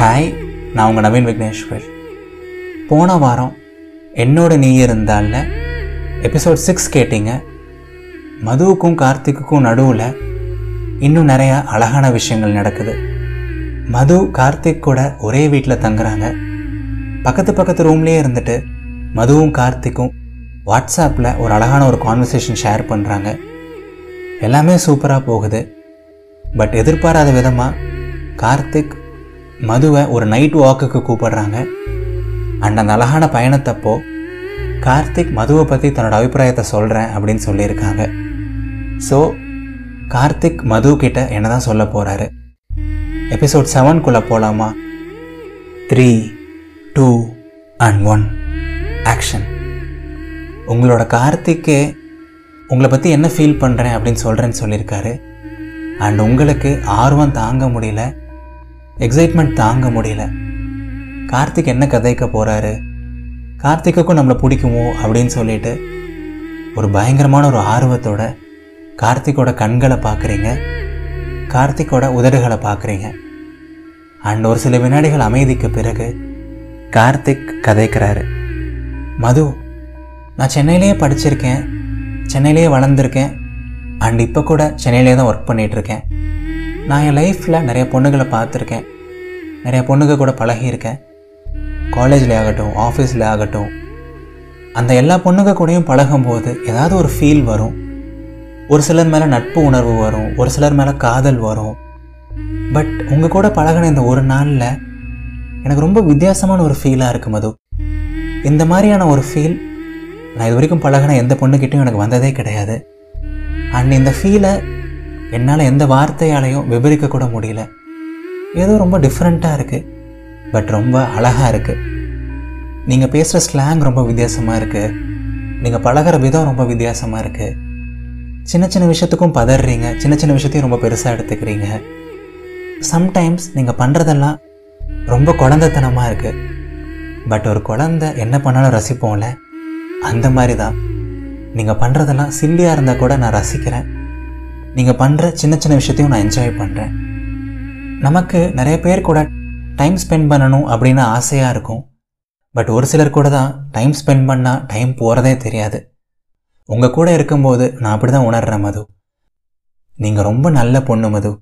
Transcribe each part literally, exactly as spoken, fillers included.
Hi, நான் உங்கள் நவீன் விக்னேஸ்வர். போன வாரம் என்னோட நீ இருந்தால எபிசோட் சிக்ஸ் கேட்டிங்க. மதுவுக்கும் கார்த்திக்குக்கும் நடுவில் இன்னும் நிறையா அழகான விஷயங்கள் நடக்குது. மது கார்த்திக் கூட ஒரே வீட்டில் தங்குறாங்க. பக்கத்து பக்கத்து ரூம்லேயே இருந்துட்டு மதுவும் கார்த்திக்கும் வாட்ஸ்ஆப்பில் ஒரு அழகான ஒரு கான்வர்சேஷன் ஷேர் பண்ணுறாங்க. எல்லாமே சூப்பராக போகுது. பட் எதிர்பாராத விதமாக கார்த்திக் மதுவை ஒரு நைட் வாக்குக்கு கூப்பிடுறாங்க. அண்ட் அந்த அழகான பயணத்தப்போ கார்த்திக் மதுவை பற்றி தன்னோட அபிப்பிராயத்தை சொல்கிறேன் அப்படின்னு சொல்லியிருக்காங்க. ஸோ கார்த்திக் மதுக்கிட்ட என்ன தான் சொல்ல போகிறாரு? எபிசோட் செவன்குள்ளே போகலாமா? Three two and one action. உங்களோட கார்த்திக்கே உங்களை பற்றி என்ன ஃபீல் பண்ணுறேன் அப்படின்னு சொல்கிறேன்னு சொல்லியிருக்காரு. அண்ட் உங்களுக்கு ஆர்வம் தாங்க முடியல, எக்ஸைட்மெண்ட் தாங்க முடியல. கார்த்திக் என்ன கதைக்க போகிறாரு, கார்த்திக்குக்கும் நம்மளை பிடிக்குமோ அப்படின்னு சொல்லிட்டு ஒரு பயங்கரமான ஒரு ஆர்வத்தோட கார்த்திக்கோட கண்களை பார்க்குறீங்க, கார்த்திக்கோட உதடுகளை பார்க்குறீங்க. அண்ட் ஒரு சில வினாடிகள் அமைதிக்கு பிறகு கார்த்திக் கதைக்கிறாரு. மது, நான் சென்னையிலேயே படிச்சிருக்கேன், சென்னையிலேயே வளர்ந்துருக்கேன், அண்ட் இப்போ கூட சென்னையிலே தான் ஒர்க் பண்ணிகிட்ருக்கேன். நான் என் லைஃப்பில் நிறைய பொண்ணுகளை பார்த்துருக்கேன், நிறைய பொண்ணுங்க கூட பழகியிருக்கேன். காலேஜில் ஆகட்டும், ஆஃபீஸில் ஆகட்டும், அந்த எல்லா பொண்ணுங்க கூடயும் பழகும்போது ஏதாவது ஒரு ஃபீல் வரும். ஒரு சிலர் மேலே நட்பு உணர்வு வரும், ஒரு சிலர் மேலே காதல் வரும். பட் உங்கள் கூட பழகின இந்த ஒரு நாளில் எனக்கு ரொம்ப வித்தியாசமான ஒரு ஃபீலாக இருக்கும். அது இந்த மாதிரியான ஒரு ஃபீல் நான் இது வரைக்கும் பழகின எந்த பொண்ணுக்கிட்டையும் எனக்கு வந்ததே கிடையாது. அண்ட் இந்த ஃபீலை என்னால் எந்த வார்த்தையாலையும் விவரிக்க கூட முடியல. ஏதோ ரொம்ப டிஃப்ரெண்ட்டாக இருக்குது, பட் ரொம்ப அழகாக இருக்குது. நீங்கள் பேசுகிற ஸ்லாங் ரொம்ப வித்தியாசமாக இருக்குது, நீங்கள் பழகிற விதம் ரொம்ப வித்தியாசமாக இருக்குது. சின்ன சின்ன விஷயத்துக்கும் பதறீங்க, சின்ன சின்ன விஷயத்தையும் ரொம்ப பெருசாக எடுத்துக்கிறீங்க. சம்டைம்ஸ் நீங்கள் பண்ணுறதெல்லாம் ரொம்ப குழந்தைத்தனமாக இருக்குது. பட் ஒரு குழந்தை என்ன பண்ணாலும் ரசிப்போம்ல, அந்த மாதிரி தான் நீங்கள் பண்ணுறதெல்லாம் சில்லியாக இருந்தால் கூட நான் ரசிக்கிறேன். நீங்கள் பண்ணுற சின்ன சின்ன விஷயத்தையும் நான் என்ஜாய் பண்ணுறேன். நமக்கு நிறைய பேர் கூட டைம் ஸ்பெண்ட் பண்ணணும் அப்படின்னு ஆசையாக இருக்கும். பட் ஒரு சிலர் கூட தான் டைம் ஸ்பெண்ட் பண்ணால் டைம் போகிறதே தெரியாது. உங்கள் கூட இருக்கும்போது நான் அப்படி தான் உணர்கிறேன். மது, நீங்கள் ரொம்ப நல்ல பொண்ணு. மது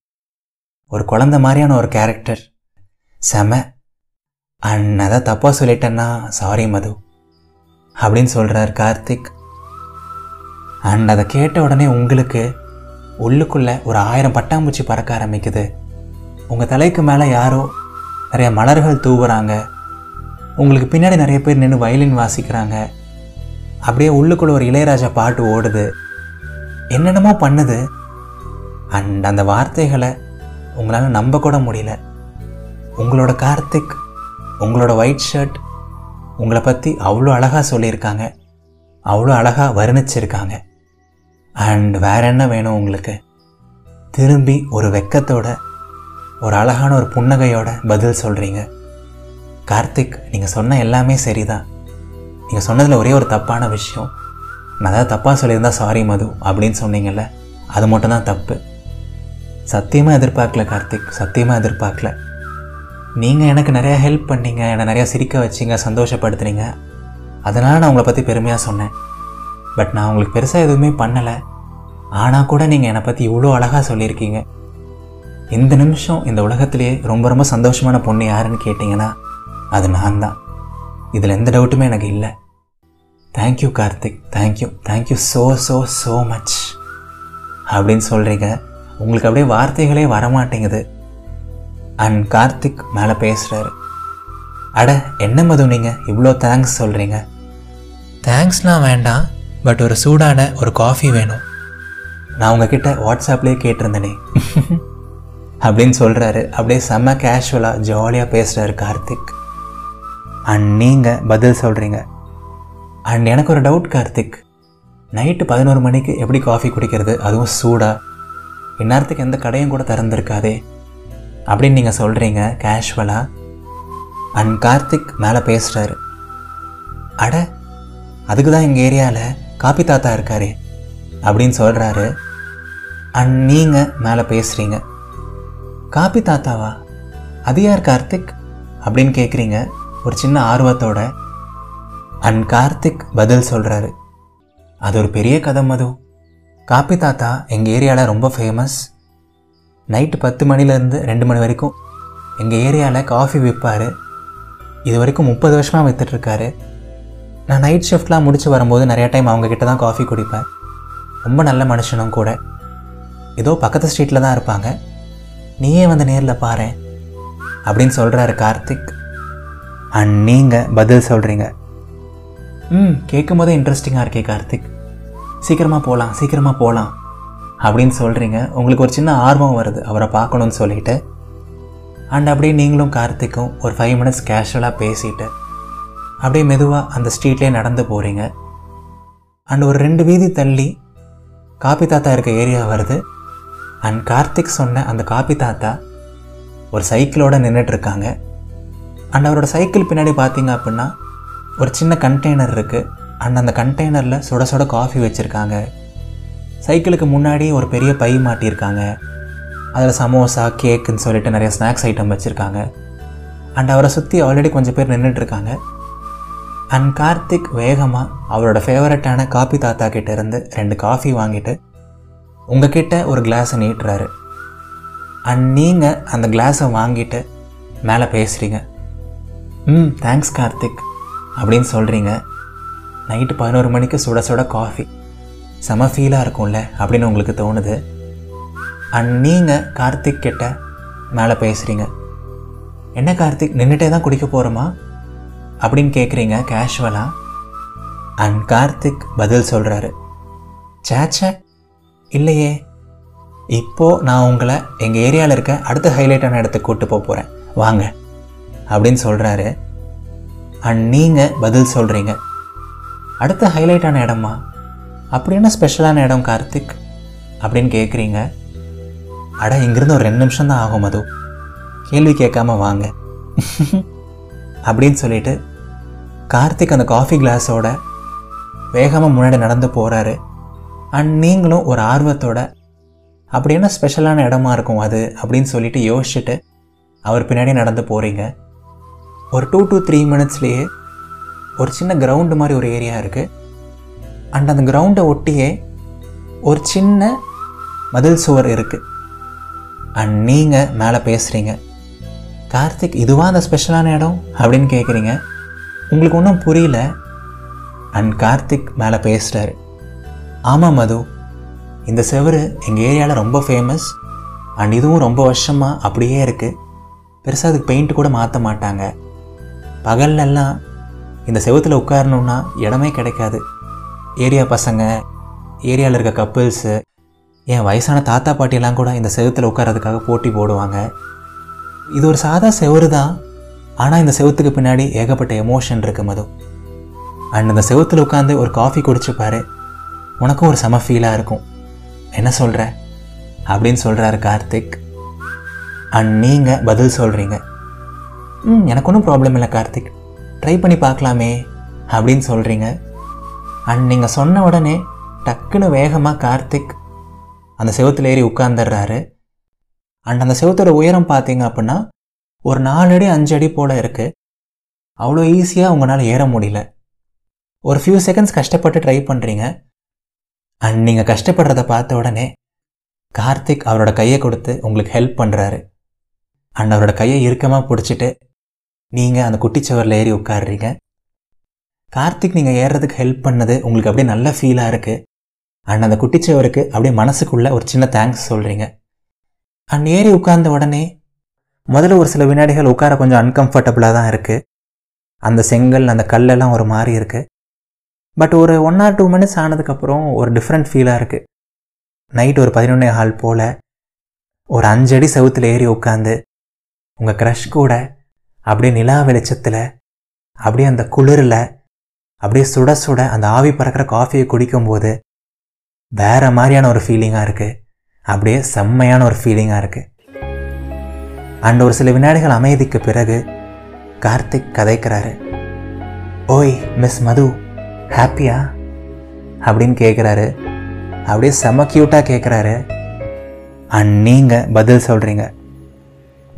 ஒரு குழந்தை மாதிரியான ஒரு கேரக்டர், செம. அண்ட் அதை தப்பாக சொல்லிட்டேன்னா சாரி மது அப்படின்னு சொல்கிறார் கார்த்திக். அண்ட் அதை கேட்ட உடனே உங்களுக்கு உள்ளுக்குள்ளே ஒரு ஆயிரம் பட்டாம்பூச்சி பறக்க ஆரம்பிக்குது. உங்கள் தலைக்கு மேலே யாரோ நிறைய மலர்கள் தூவுறாங்க, உங்களுக்கு பின்னாடி நிறைய பேர் நின்று வயலின் வாசிக்கிறாங்க, அப்படியே உள்ளுக்குள்ளே ஒரு இளையராஜா பாட்டு ஓடுது, என்னென்னமோ பண்ணுது. அண்ட் அந்த வார்த்தைகளை உங்களால் நம்ப கூட முடியல. உங்களோட கார்த்திக், உங்களோட ஒயிட் ஷர்ட் உங்களை பற்றி அவ்வளோ அழகாக சொல்லியிருக்காங்க, அவ்வளோ அழகாக வர்ணிச்சிருக்காங்க. அண்ட் வேறு என்ன வேணும் உங்களுக்கு? திரும்பி ஒரு வெக்கத்தோட ஒரு அழகான ஒரு புன்னகையோட பதில் சொல்கிறீங்க. கார்த்திக், நீங்கள் சொன்ன எல்லாமே சரிதான், நீங்கள் சொன்னதில் ஒரே ஒரு தப்பான விஷயம், நான் அதாவது தப்பாக சொல்லியிருந்தா சாரி மது அப்படின்னு சொன்னீங்கல்ல, அது மட்டும்தான் தப்பு. சத்தியமாக எதிர்பார்க்கல கார்த்திக், சத்தியமாக எதிர்பார்க்கல. நீங்கள் எனக்கு நிறையா ஹெல்ப் பண்ணீங்க, என்னை நிறையா சிரிக்க வச்சிங்க, சந்தோஷப்படுத்துனீங்க, அதனால் நான் உங்களை பற்றி பெருமையாக சொன்னேன். பட் நான் உங்களுக்கு பெருசாக எதுவுமே பண்ணலை, ஆனால் கூட நீங்கள் என்னை பற்றி இவ்வளோ அழகாக சொல்லியிருக்கீங்க. இந்த நிமிஷம் இந்த உலகத்திலேயே ரொம்ப ரொம்ப சந்தோஷமான பொண்ணு யாருன்னு கேட்டிங்கன்னா அது நான் தான். இதில் எந்த டவுட்டுமே எனக்கு இல்லை. Thank you Karthik, thank you, thank you so so so much அப்படின்னு சொல்கிறீங்க. உங்களுக்கு அப்படியே வார்த்தைகளே வரமாட்டேங்குது. அண்ட் கார்த்திக் மேலே பேசுகிறாரு. அட என்ன மது, நீங்கள் இவ்வளோ தேங்க்ஸ் சொல்கிறீங்க? தேங்க்ஸ்லாம் வேண்டாம், பட் ஒரு சூடான ஒரு காஃபி வேணும், நான் உங்ககிட்ட வாட்ஸ்அப்லேயே கேட்டிருந்தேனே அப்படின்னு சொல்கிறாரு. அப்படியே செம்ம கேஷுவலாக ஜாலியாக பேசுகிறாரு கார்த்திக். அண்ட் நீங்கள் பதில் சொல்கிறீங்க. அண்ட் எனக்கு ஒரு டவுட் கார்த்திக், நைட்டு பதினோரு மணிக்கு எப்படி காஃபி குடிக்கிறது, அதுவும் சூடாக? இந்நேரத்துக்கு எந்த கடையும் கூட திறந்துருக்காதே அப்படின்னு நீங்கள் சொல்கிறீங்க கேஷுவலாக. அண்ட் கார்த்திக் மேலே பேசுகிறாரு. அட அதுக்கு தான் எங்கள் ஏரியாவில் காபி தாத்தா இருக்காரு அப்படின்னு சொல்கிறாரு. அண்ட் நீங்கள் மேலே பேசுகிறீங்க. காபி தாத்தாவா, அது யார் கார்த்திக்? அப்படின்னு கேட்குறீங்க ஒரு சின்ன ஆர்வத்தோட. அண்ட் கார்த்திக் பதில் சொல்கிறாரு, அது ஒரு பெரிய கதை மது. காப்பி தாத்தா எங்கள் ஏரியாவில் ரொம்ப ஃபேமஸ். நைட்டு பத்து மணிலேருந்து ரெண்டு மணி வரைக்கும் எங்கள் ஏரியாவில் காஃபி விற்பார். இது வரைக்கும் முப்பது வருஷமாக விற்றுட்ருக்காரு. நான் நைட் ஷிஃப்ட்லாம் முடித்து வரும்போது நிறையா டைம் அவங்கக்கிட்ட தான் காஃபி குடிப்பேன். ரொம்ப நல்ல மனுஷனும் கூட. ஏதோ பக்கத்து ஸ்ட்ரீட்டில் தான் இருப்பாங்க. நீயே வந்து நேரில் பாரு அப்படின்னு சொல்கிறாரு கார்த்திக். அண்ட் நீங்கள் பதில் சொல்கிறீங்க, ம் கேட்கும் போதே இன்ட்ரெஸ்டிங்காக இருக்கே கார்த்திக், சீக்கிரமாக போகலாம் சீக்கிரமாக போகலாம் அப்படின்னு சொல்கிறீங்க. உங்களுக்கு ஒரு சின்ன ஆர்வம் வருது அவரை பார்க்கணுன்னு சொல்லிவிட்டு. அண்ட் அப்படியே நீங்களும் கார்த்திக்கும் ஒரு ஃபைவ் மினிட்ஸ் கேஷுவலாக பேசிவிட்டு அப்படியே மெதுவாக அந்த ஸ்ட்ரீட்லேயே நடந்து போகிறீங்க. அண்ட் ஒரு ரெண்டு வீதி தள்ளி காப்பி தாத்தா இருக்க ஏரியா வருது. அண்ட் கார்த்திக் சொன்ன அந்த காப்பி தாத்தா ஒரு சைக்கிளோடு நின்றுட்டுருக்காங்க. அண்ட் அவரோட சைக்கிள் பின்னாடி பார்த்திங்க அப்படின்னா ஒரு சின்ன கண்டெய்னர் இருக்குது. அண்ட் அந்த கண்டெய்னரில் சுட சுட காஃபி வச்சுருக்காங்க. சைக்கிளுக்கு முன்னாடி ஒரு பெரிய பை மாட்டியிருக்காங்க. அதில் சமோசா கேக்குன்னு சொல்லிட்டு நிறைய ஸ்நாக்ஸ் ஐட்டம் வச்சுருக்காங்க. அண்ட் அவரை சுற்றி ஆல்ரெடி கொஞ்சம் பேர் நின்றுட்டுருக்காங்க. அண்ட் கார்த்திக் வேகமாக அவரோட ஃபேவரட்டான காப்பி தாத்தா கிட்டேருந்து ரெண்டு காஃபி வாங்கிட்டு உங்ககிட்ட ஒரு கிளாஸை நீட்டுறாரு. அண்ட் நீங்கள் அந்த கிளாஸை வாங்கிட்டு மேலே பேசுகிறீங்க. ம் தேங்க்ஸ் கார்த்திக் அப்படின்னு சொல்கிறீங்க. நைட்டு பதினோரு மணிக்கு சுட சுட காஃபி செம ஃபீலாக இருக்கும்ல அப்படின்னு உங்களுக்கு தோணுது. அண்ட் நீங்கள் கார்த்திக் கிட்ட மேலே பேசுகிறீங்க. என்ன கார்த்திக் நின்றுட்டே தான் குடிக்க போகிறோமா அப்படின்னு கேட்குறீங்க கேஷுவலாக. அண்ட் கார்த்திக் பதில் சொல்கிறாரு, சேச்சே இல்லையே, இப்போது நான் உங்களை எங்கள் ஏரியாவில் இருக்க அடுத்த ஹைலைட்டான இடத்துக்கு கூப்பிட்டு போக போகிறேன் வாங்க அப்படின்னு சொல்கிறாரு. அண்ட் நீங்கள் பதில் சொல்கிறீங்க, அடுத்த ஹைலைட்டான இடமா, அப்படி என்ன ஸ்பெஷலான இடம் கார்த்திக் அப்படின்னு கேட்குறீங்க. அட இங்கேருந்து ஒரு ரெண்டு நிமிஷம் தான் ஆகும் மது, கேள்வி கேட்காம வாங்க அப்படின்னு சொல்லிட்டு கார்த்திக் அந்த காஃபி கிளாஸோட வேகமாக முன்னாடி நடந்து போகிறாரு. அண்ட் நீங்களும் ஒரு ஆர்வத்தோட அப்படி என்ன ஸ்பெஷலான இடமா இருக்கும் அது அப்படின்னு சொல்லிட்டு யோசிச்சுட்டு அவர் பின்னாடி நடந்து போகிறீங்க. ஒரு டூ டூ த்ரீ மினிட்ஸ்லேயே ஒரு சின்ன கிரவுண்டு மாதிரி ஒரு ஏரியா இருக்குது. அண்ட் அந்த கிரவுண்டை ஒட்டியே ஒரு சின்ன மதில் சுவர் இருக்குது. அண்ட் நீங்கள் மேலே பேசுகிறீங்க. கார்த்திக் இதுவாக அந்த ஸ்பெஷலான இடம் அப்படின்னு கேட்குறீங்க. உங்களுக்கு ஒன்றும் புரியல. அண்ட் கார்த்திக் மேலே பேசுகிறாரு, ஆமாம் மது, இந்த செவரு எங்கள் ஏரியாவில் ரொம்ப ஃபேமஸ். அண்ட் இதுவும் ரொம்ப வருஷமாக அப்படியே இருக்குது. பெருசாக அதுக்கு பெயிண்ட் கூட மாற்ற மாட்டாங்க. பகல்லெல்லாம் இந்த செவத்தில் உட்காரணுன்னா இடமே கிடைக்காது. ஏரியா பசங்க, ஏரியாவில் இருக்க கப்புள்ஸு, என் வயசான தாத்தா பாட்டியெல்லாம் கூட இந்த செவத்தில் உட்காரதுக்காக போட்டி போடுவாங்க. இது ஒரு சாதா செவரு தான். ஆனால் இந்த செவத்துக்கு பின்னாடி ஏகப்பட்ட எமோஷன் இருக்குது மது. அண்ட் இந்த செவத்தில் உட்காந்து ஒரு காஃபி குடிச்சுப்பார், உனக்கும் ஒரு செம ஃபீலாக இருக்கும். என்ன சொல்கிற அப்படின்னு சொல்கிறாரு கார்த்திக். அண்ட் நீங்கள் பதில் சொல்கிறீங்க, ம் எனக்கு ஒன்றும் ப்ராப்ளம் இல்லை கார்த்திக், ட்ரை பண்ணி பார்க்கலாமே அப்படின்னு சொல்கிறீங்க. அண்ட் நீங்கள் சொன்ன உடனே டக்குன்னு வேகமாக கார்த்திக் அந்த செவத்தில் ஏறி உட்காந்துடுறாரு. அண்ட் அந்த செவத்தோட உயரம் பார்த்தீங்க அப்படின்னா ஒரு நாலு அடி அஞ்சு அடி போல் இருக்குது. அவ்வளோ ஈஸியாக உங்களால் ஏற முடியல. ஒரு ஃபியூ செகண்ட்ஸ் கஷ்டப்பட்டு ட்ரை பண்ணுறீங்க. அண்ட் நீங்கள் கஷ்டப்படுறத பார்த்த உடனே கார்த்திக் அவரோட கையை கொடுத்து உங்களுக்கு ஹெல்ப் பண்ணுறாரு. அண்ட் அவரோட கையை இறுக்கமாக பிடிச்சிட்டு நீங்கள் அந்த குட்டிச்சவரில் ஏறி உட்காடுறீங்க. கார்த்திக் நீங்கள் ஏறுறதுக்கு ஹெல்ப் பண்ணது உங்களுக்கு அப்படியே நல்ல ஃபீலாக இருக்குது. அண்ட் அந்த குட்டிச்சவருக்கு அப்படியே மனசுக்குள்ளே ஒரு சின்ன தேங்க்ஸ் சொல்கிறீங்க. அண்ட் ஏறி உட்கார்ந்த உடனே முதல்ல ஒரு சில வினாடிகள் உட்கார கொஞ்சம் அன்கம்ஃபர்டபுளாக தான் இருக்குது. அந்த செங்கல் அந்த கல்லெல்லாம் ஒரு மாதிரி இருக்குது. பட் ஒரு ஒன் ஆர் டூ மினிட்ஸ் ஆனதுக்கப்புறம் ஒரு டிஃப்ரெண்ட் ஃபீலாக இருக்குது. நைட் ஒரு பதினொன்னே ஹால் போல் ஒரு அஞ்சடி செவுத்தில் ஏறி உட்காந்து உங்கள் க்ரஷ் கூட அப்படியே நிலா வெளிச்சத்தில் அப்படியே அந்த குளிரில் அப்படியே சுட சுட அந்த ஆவி பறக்கிற காஃபியை குடிக்கும்போது வேறு மாதிரியான ஒரு ஃபீலிங்காக இருக்குது. அப்படியே செம்மையான ஒரு ஃபீலிங்காக இருக்குது. அண்ட் ஒரு சில வினாடிகள் அமைதிக்கு பிறகு கார்த்திக் கதைக்கிறாரு. ஓய் மிஸ் மது, ஹாப்பியா அப்படின்னு கேட்குறாரு. அப்படியே செம க்யூட்டாக கேட்குறாரு. அண்ட் நீங்கள் பதில் சொல்கிறீங்க,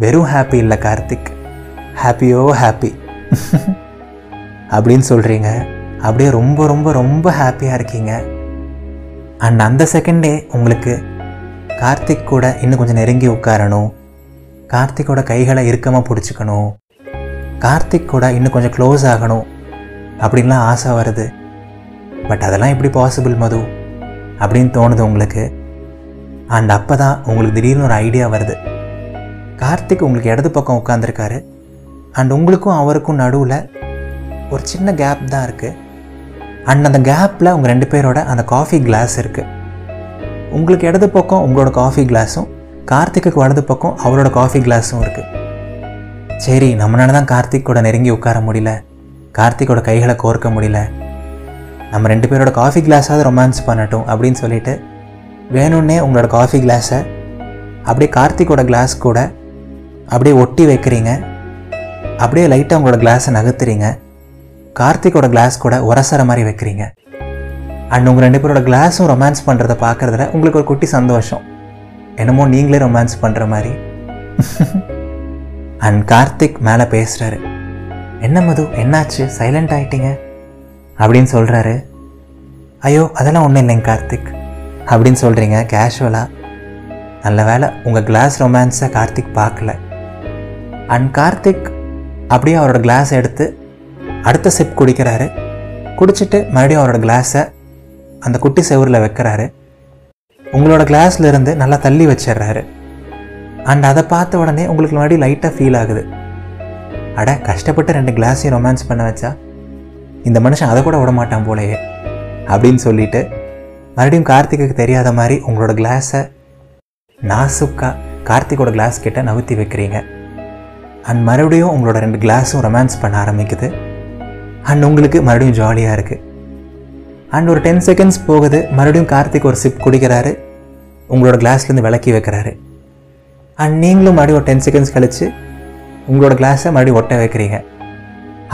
வெறும் ஹாப்பி இல்லை கார்த்திக், ஹாப்பியோ ஹாப்பி அப்படின்னு சொல்கிறீங்க. அப்படியே ரொம்ப ரொம்ப ரொம்ப ஹாப்பியாக இருக்கீங்க. அண்ட் அந்த செகண்டே உங்களுக்கு கார்த்திக் கூட இன்னும் கொஞ்சம் நெருங்கி உட்காரணும், கார்த்திக்கோட கைகளை இறுக்கமாக பிடிச்சிக்கணும், கார்த்திக் கூட இன்னும் கொஞ்சம் க்ளோஸ் ஆகணும் அப்படின்லாம் ஆசை வருது. பட் அதெல்லாம் எப்படி பாசிபிள் மது அப்படின்னு தோணுது உங்களுக்கு. அண்ட் அப்போ தான் உங்களுக்கு திடீர்னு ஒரு ஐடியா வருது. கார்த்திக் உங்களுக்கு இடது பக்கம் உட்காந்துருக்காரு. அண்ட் உங்களுக்கும் அவருக்கும் நடுவில் ஒரு சின்ன கேப் தான் இருக்குது. அண்ட் அந்த கேப்பில் உங்கள் ரெண்டு பேரோட அந்த காஃபி கிளாஸ் இருக்குது. உங்களுக்கு இடது பக்கம் உங்களோட காஃபி கிளாஸும், கார்த்திக்கு இடது பக்கம் அவரோட காஃபி கிளாஸும் இருக்குது. சரி, நம்மளால தான் கார்த்திக்கோட நெருங்கி உட்கார முடியல, கார்த்திக்கோட கைகளை கோர்க்க முடியல, நம்ம ரெண்டு பேரோட காஃபி கிளாஸாவது ரொமான்ஸ் பண்ணட்டும் அப்படின்னு சொல்லிட்டு வேணும்னே உங்களோட காஃபி கிளாஸை அப்படியே கார்த்திக்கோட கிளாஸ் கூட அப்படியே ஒட்டி வைக்கிறீங்க. அப்படியே லைட்டாக உங்களோட கிளாஸை நகர்த்துறீங்க, கார்த்திக்கோட கிளாஸ் கூட உரசற மாதிரி வைக்கிறீங்க. அண்ட் உங்கள் ரெண்டு பேரோட கிளாஸும் ரொமான்ஸ் பண்ணுறத பார்க்குறதுல உங்களுக்கு ஒரு குட்டி சந்தோஷம், என்னமோ நீங்களே ரொமான்ஸ் பண்ணுற மாதிரி. அண்ட் கார்த்திக் மேலே பேசுகிறாரு, என்ன மது என்னாச்சு சைலண்ட் ஆகிட்டீங்க அப்படின்னு சொல்கிறாரு. ஐயோ அதெல்லாம் ஒன்றும் இல்லைங்க கார்த்திக் அப்படின்னு சொல்கிறீங்க கேஷுவலாக. நல்ல வேலை உங்கள் கிளாஸ் ரொமான்ஸை கார்த்திக் பார்க்கல. அண்ட் கார்த்திக் அப்படியே அவரோட கிளாஸை எடுத்து அடுத்த சிப் குடிக்கிறாரு. குடிச்சிட்டு மறுபடியும் அவரோட கிளாஸை அந்த குட்டி செவரில் வைக்கிறாரு. உங்களோட கிளாஸ்லேருந்து நல்லா தள்ளி வச்சிடுறாரு. அண்ட் அதை பார்த்த உடனே உங்களுக்கு மறுபடியும் லைட்டாக ஃபீல் ஆகுது, அட கஷ்டப்பட்டு ரெண்டு கிளாஸையும் ரொமான்ஸ் பண்ண வச்சா இந்த மனுஷன் அதை கூட விட மாட்டான் போலையே அப்படின்னு சொல்லிட்டு மறுபடியும் கார்த்திக்கு தெரியாத மாதிரி உங்களோட கிளாஸை நாசுக்கா கார்த்திக்கோட கிளாஸ் கிட்ட நவுத்தி வைக்கிறீங்க. அண்ட் மறுபடியும் உங்களோட ரெண்டு கிளாஸும் ரொமான்ஸ் பண்ண ஆரம்பிக்குது. அண்ட் உங்களுக்கு மறுபடியும் ஜாலியாக இருக்குது. அண்ட் ஒரு டென் செகண்ட்ஸ் போகுது. மறுபடியும் கார்த்திக் ஒரு சிப் குடிக்கிறாரு, உங்களோட கிளாஸ்லேருந்து விளக்கி வைக்கிறாரு. அண்ட் நீங்களும் மறுபடியும் ஒரு டென் செகண்ட்ஸ் கழித்து உங்களோட கிளாஸை மறுபடியும் ஒட்ட வைக்கிறீங்க.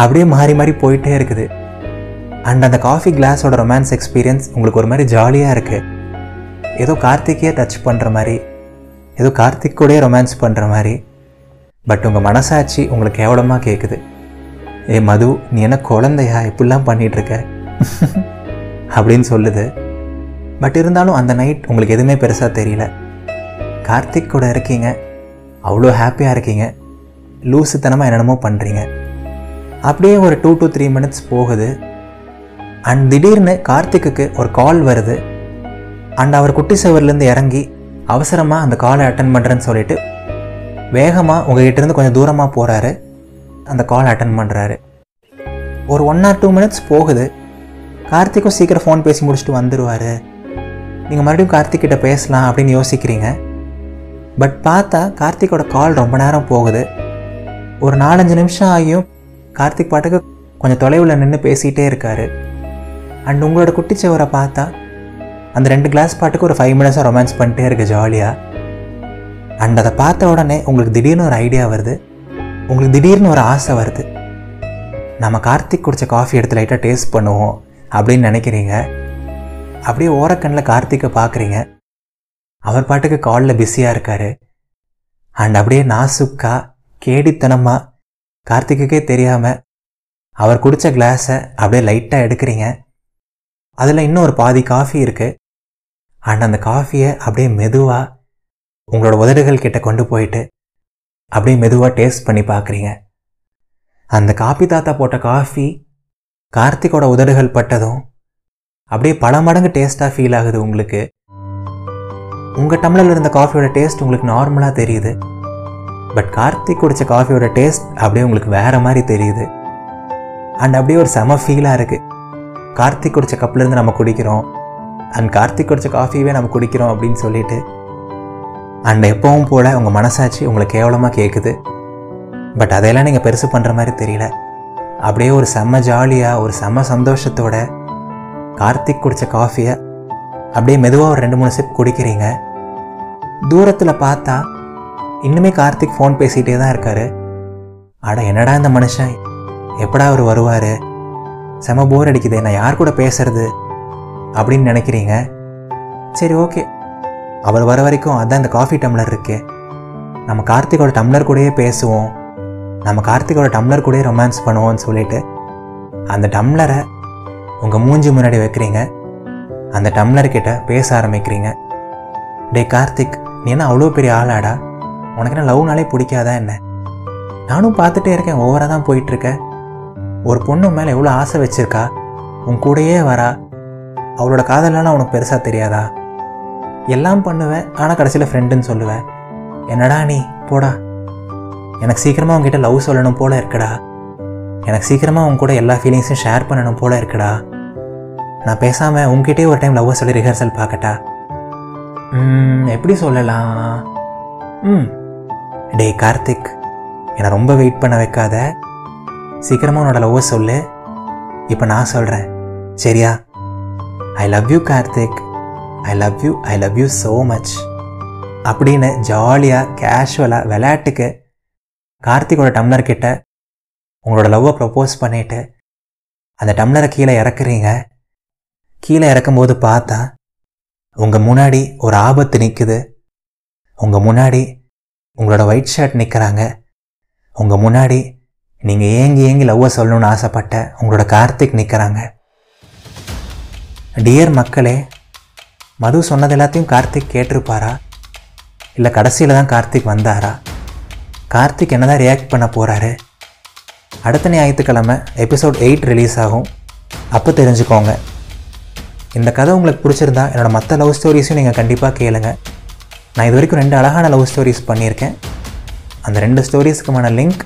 அப்படியே மாறி மாறி போயிட்டே இருக்குது. அண்ட் அந்த காஃபி கிளாஸோட ரொமான்ஸ் எக்ஸ்பீரியன்ஸ் உங்களுக்கு ஒரு மாதிரி ஜாலியாக இருக்குது. ஏதோ கார்த்திக்கே டச் பண்ணுற மாதிரி, ஏதோ கார்த்திக் கூடயே ரொமான்ஸ் பண்ணுற மாதிரி. பட் உங்கள் மனசாட்சி உங்களுக்கு கேவலமாக கேட்குது, ஏ மது நீ என்ன குழந்தையா இப்படிலாம் பண்ணிகிட்ருக்க அப்படின்னு சொல்லுது. பட் இருந்தாலும் அந்த நைட் உங்களுக்கு எதுவுமே பெருசாக தெரியல. கார்த்திக் கூட இருக்கீங்க, அவ்வளோ ஹாப்பியாக இருக்கீங்க, லூசுத்தனமாக என்னென்னமோ பண்ணுறீங்க. அப்படியே ஒரு டூ டு த்ரீ மினிட்ஸ் போகுது. அண்ட் திடீர்னு கார்த்திக்கு ஒரு கால் வருது. அண்ட் அவர் குட்டி சுவர்லேருந்து இறங்கி அவசரமாக அந்த காலை அட்டன் பண்ணுறேன்னு சொல்லிட்டு வேகமாக உங்கள்கிட்டருந்து கொஞ்சம் தூரமாக போகிறாரு, அந்த காலை அட்டன் பண்ணுறாரு. ஒரு ஒன் ஆர் டூ மினிட்ஸ் போகுது. கார்த்திக்கும் சீக்கிரம் ஃபோன் பேசி முடிச்சுட்டு வந்துடுவார், நீங்கள் மறுபடியும் கார்த்திக்கிட்ட பேசலாம் அப்படின்னு யோசிக்கிறீங்க. பட் பார்த்தா கார்த்திக்கோட கால் ரொம்ப நேரம் போகுது. ஒரு நாலஞ்சு நிமிஷம் ஆகியும் கார்த்திக் பாட்டுக்கு கொஞ்சம் தொலைவில் நின்று பேசிகிட்டே இருக்கார். அண்ட் உங்களோட குட்டிச்சவரை பார்த்தா அந்த ரெண்டு கிளாஸ் பாட்டுக்கு ஒரு ஃபைவ் மினிட்ஸாக ரொமான்ஸ் பண்ணிட்டே இருக்கு ஜாலியாக. அண்ட் அதை பார்த்த உடனே உங்களுக்கு திடீர்னு ஒரு ஐடியா வருது, உங்களுக்கு திடீர்னு ஒரு ஆசை வருது, நம்ம கார்த்திக் குடித்த காஃபி எடுத்து லைட்டாக டேஸ்ட் பண்ணுவோம் அப்படின்னு நினைக்கிறீங்க. அப்படியே ஓரக்கண்ணில் கார்த்திக்கை பார்க்குறீங்க, அவர் பாட்டுக்கு காலில் பிஸியாக இருக்கார். அண்ட் அப்படியே நாசுக்கா கேடித்தனமாக கார்த்திக்குக்கே தெரியாமல் அவர் குடித்த கிளாஸை அப்படியே லைட்டாக எடுக்கிறீங்க. அதில் இன்னும் ஒரு பாதி காஃபி இருக்குது. அண்ட் அந்த காஃபியை அப்படியே மெதுவாக உங்களோட உதடுகள் கிட்ட கொண்டு போயிட்டு அப்படியே மெதுவாக டேஸ்ட் பண்ணி பார்க்குறீங்க. அந்த காபி தாத்தா போட்ட காஃபி கார்த்திக்கோட உதடுகள் பட்டதும் அப்படியே பல மடங்கு டேஸ்ட்டாக ஃபீல் ஆகுது உங்களுக்கு. உங்கள் டம்ளரில் இருந்த காஃபியோட டேஸ்ட் உங்களுக்கு நார்மலாக தெரியுது. பட் கார்த்திக் குடித்த காஃபியோட டேஸ்ட் அப்படியே உங்களுக்கு வேறு மாதிரி தெரியுது. அண்ட் அப்படியே ஒரு செம ஃபீலாக இருக்குது, கார்த்திக் குடித்த கப்லேருந்து நம்ம குடிக்கிறோம், அண்ட் கார்த்திக் குடித்த காஃபியவே நம்ம குடிக்கிறோம் அப்படின்னு சொல்லிட்டு. அண்ட் எப்பவும் போல் உங்கள் மனசாட்சி உங்களை கேவலமாக கேட்குது. பட் அதையெல்லாம் நீங்கள் பெருசு பண்ணுற மாதிரி தெரியல. அப்படியே ஒரு செம்ம ஜாலியாக ஒரு செம்ம சந்தோஷத்தோட கார்த்திக் குடித்த காஃபியை அப்படியே மெதுவாக ஒரு ரெண்டு மூணு சிப் குடிக்கிறீங்க. தூரத்தில் பார்த்தா இன்னுமே கார்த்திக் ஃபோன் பேசிகிட்டே தான் இருக்கார். அட என்னடா இந்த மனுஷன் எப்படா அவர் வருவார், செம போர் அடிக்குது, நான் யார் கூட பேசுறது அப்படின்னு நினைக்கிறீங்க. சரி ஓகே, அவர் வர வரைக்கும் அதான் இந்த காஃபி டம்ளர் இருக்கே, நம்ம கார்த்திக்கோட டம்ளர் கூடயே பேசுவோம் நம்ம கார்த்திகோட டம்ளர் கூட ரொமான்ஸ் பண்ணுவோன்னு சொல்லிட்டு அந்த டம்ளரை உங்கள் மூஞ்சி முன்னாடி வைக்கிறீங்க. அந்த டம்ளர்கிட்ட பேச ஆரம்பிக்கிறீங்க. டே கார்த்திக், நீ என்ன அவ்வளோ பெரிய ஆளாடா? உனக்கு என்ன லவ்னாலே பிடிக்காதா என்ன? நானும் பார்த்துட்டே இருக்கேன், ஓவராக தான் போயிட்டுருக்கேன். ஒரு பொண்ணு மேலே எவ்வளோ ஆசை வச்சுருக்கா, உன் கூடையே வரா, அவளோட காதலெலாம் உனக்கு பெருசாக தெரியாதா? எல்லாம் பண்ணுவேன், ஆனால் கடைசியில் ஃப்ரெண்டுன்னு சொல்லுவேன். என்னடா நீ போடா, எனக்கு சீக்கிரமாக உங்ககிட்ட லவ் சொல்லணும் போல் இருக்குடா. எனக்கு சீக்கிரமாக உங்க கூட எல்லா ஃபீலிங்ஸும் ஷேர் பண்ணணும் போல் இருக்குடா. நான் பேசாமல் உங்ககிட்டே ஒரு டைம் லவ்வை சொல்லி ரிஹர்சல் பார்க்கட்டா? எப்படி சொல்லலாம்? ம் டே கார்த்திக், என்னை ரொம்ப வெயிட் பண்ண வைக்காத, சீக்கிரமாக உன்னோட லவ்வை சொல்லு. இப்போ நான் சொல்கிறேன், சரியா? I love you Karthik, I love you, I love you so much அப்படின்னு ஜாலியாக கேஷுவலாக விளையாட்டுக்கு கார்த்திகோட டம்ளர்கிட்ட உங்களோட லவ்வை ப்ரப்போஸ் பண்ணிவிட்டு அந்த டம்ளரை கீழே இறக்குறீங்க. கீழே இறக்கும்போது பார்த்தா உங்கள் முன்னாடி ஒரு ஆபத்து நிற்குது. உங்கள் முன்னாடி உங்களோட ஒயிட் ஷர்ட் நிற்கிறாங்க. உங்கள் முன்னாடி நீங்கள் ஏங்கி ஏங்கி லவ்வை சொல்லணும்னு ஆசைப்பட்ட உங்களோட கார்த்திக் நிற்கிறாங்க. டியர் மக்களே, மது சொன்னது எல்லாத்தையும் கார்த்திக் கேட்டிருப்பாரா? இல்லை கடைசியில் தான் கார்த்திக் வந்தாரா? கார்த்திக் என்ன தான் ரியாக்ட் பண்ண போகிறாரு? அடுத்த ஞாயிற்றுக்கிழமை எபிசோட் எயிட் ரிலீஸ் ஆகும். அப்போ தெரிஞ்சுக்கோங்க. இந்த கதை உங்களுக்கு பிடிச்சிருந்தா என்னோடய மற்ற லவ் ஸ்டோரிஸையும் நீங்கள் கண்டிப்பாக கேளுங்க. நான் இது வரைக்கும் ரெண்டு அழகான லவ் ஸ்டோரிஸ் பண்ணியிருக்கேன். அந்த ரெண்டு ஸ்டோரிஸுக்குமான லிங்க்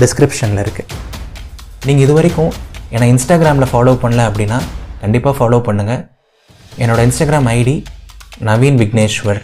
டிஸ்கிரிப்ஷனில் இருக்குது. நீங்கள் இது வரைக்கும் என்னை இன்ஸ்டாகிராமில் ஃபாலோ பண்ணல அப்படின்னா கண்டிப்பாக ஃபாலோ பண்ணுங்கள். என்னோடய இன்ஸ்டாகிராம் ஐடி நவீன் விக்னேஸ்வர்.